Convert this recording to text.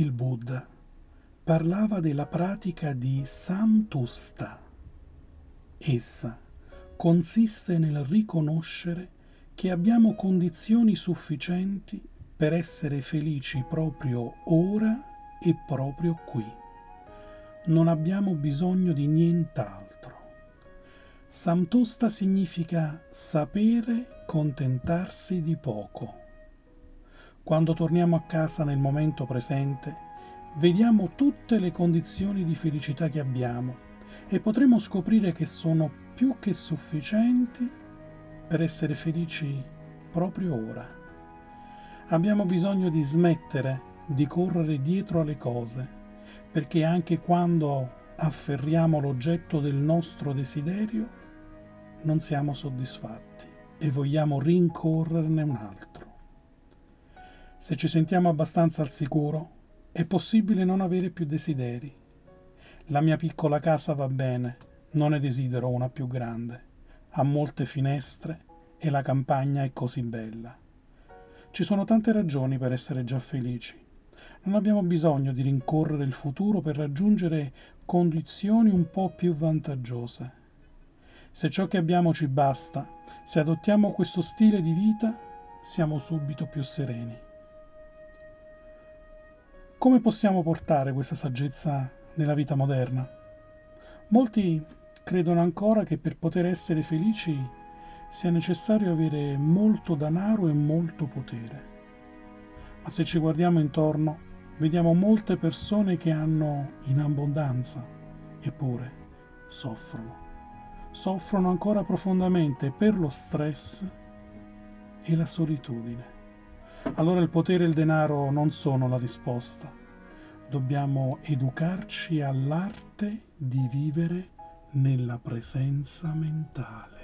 il Buddha parlava della pratica di Santusta. Essa consiste nel riconoscere che abbiamo condizioni sufficienti per essere felici proprio ora e proprio qui. Non abbiamo bisogno di nient'altro. Santusta significa sapere contentarsi di poco. Quando torniamo a casa nel momento presente, vediamo tutte le condizioni di felicità che abbiamo e potremo scoprire che sono più che sufficienti per essere felici proprio ora. Abbiamo bisogno di smettere di correre dietro alle cose, perché anche quando afferriamo l'oggetto del nostro desiderio non siamo soddisfatti e vogliamo rincorrerne un altro. Se ci sentiamo abbastanza al sicuro, è possibile non avere più desideri. La mia piccola casa va bene, non ne desidero una più grande, ha molte finestre e la campagna è così bella. Ci sono tante ragioni per essere già felici. Non abbiamo bisogno di rincorrere il futuro per raggiungere condizioni un po' più vantaggiose. Se ciò che abbiamo ci basta, se adottiamo questo stile di vita, siamo subito più sereni. Come possiamo portare questa saggezza nella vita moderna? Molti credono ancora che per poter essere felici sia necessario avere molto denaro e molto potere. Ma se ci guardiamo intorno, vediamo molte persone che hanno in abbondanza, eppure soffrono. Soffrono ancora profondamente per lo stress e la solitudine. Allora il potere e il denaro non sono la risposta. Dobbiamo educarci all'arte di vivere nella presenza mentale.